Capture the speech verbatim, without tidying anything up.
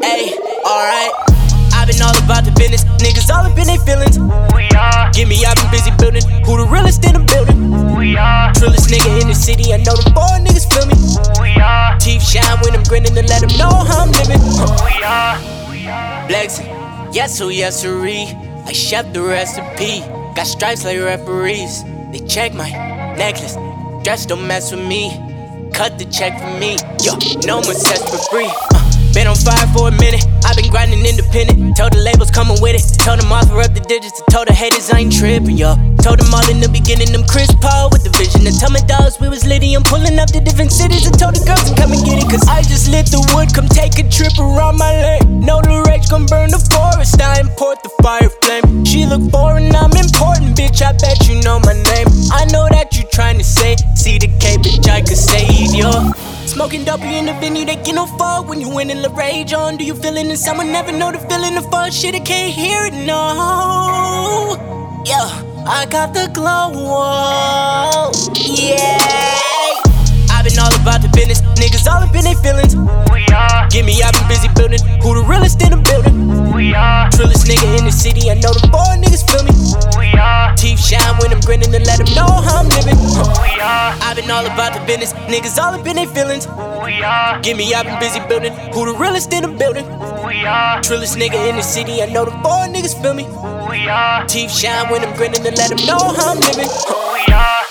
Hey, alright. I've been all about the business. Niggas all up in their feelings. We are. Give me, I've been busy building. Who the realest in the building? We are. Trillest nigga in the city. I know them four niggas feel me. We are. Teeth shine when I'm grinning to let them know how I'm living. We are. We are. Blexin'. Yes, oh, yes, siree. I chef the recipe. Got stripes like referees. They check my necklace. Dress don't mess with me. Cut the check for me. Yo, no one sets for free. Uh. Been on fire for a minute, I've been grinding independent. Told the labels coming with it, told them offer up the digits. I told the haters I ain't tripping, y'all. Told them all in the beginning, them Chris Paul with the vision. I told my dogs we was litty, I'm pulling up to different cities. I told the girls to come and get it, cause I just lit the wood. Come take a trip around my lake. Know the rage gon' burn the forest, I import the fire flame. She look foreign, I'm important, bitch, I bet you know my name. I know that you trying to say, see the K, bitch, I could save y'all. Smoking dope, you in the venue, they get no fuck when you winning the rage on. Do you feelin' it? Someone never know the feeling of fun. Shit, I can't hear it, no. Yeah, I got the glow, whoa. Yeah. I've been all about the business, niggas all up in their feelings. We are. Give me, I've been busy building. Who the realest in the building? We are. Trillest nigga in the city, I know the four niggas feel me. We are. Teeth shine when I'm grinning to let them know how I'm living. We are. I've been all about the business, niggas all up in their feelings. We are. Give me, I've been busy building. Who the realest in the building? We are. Trillest nigga in the city, I know the four niggas feel me. We are. Teeth shine when I'm grinning to let them know how I'm living. We are.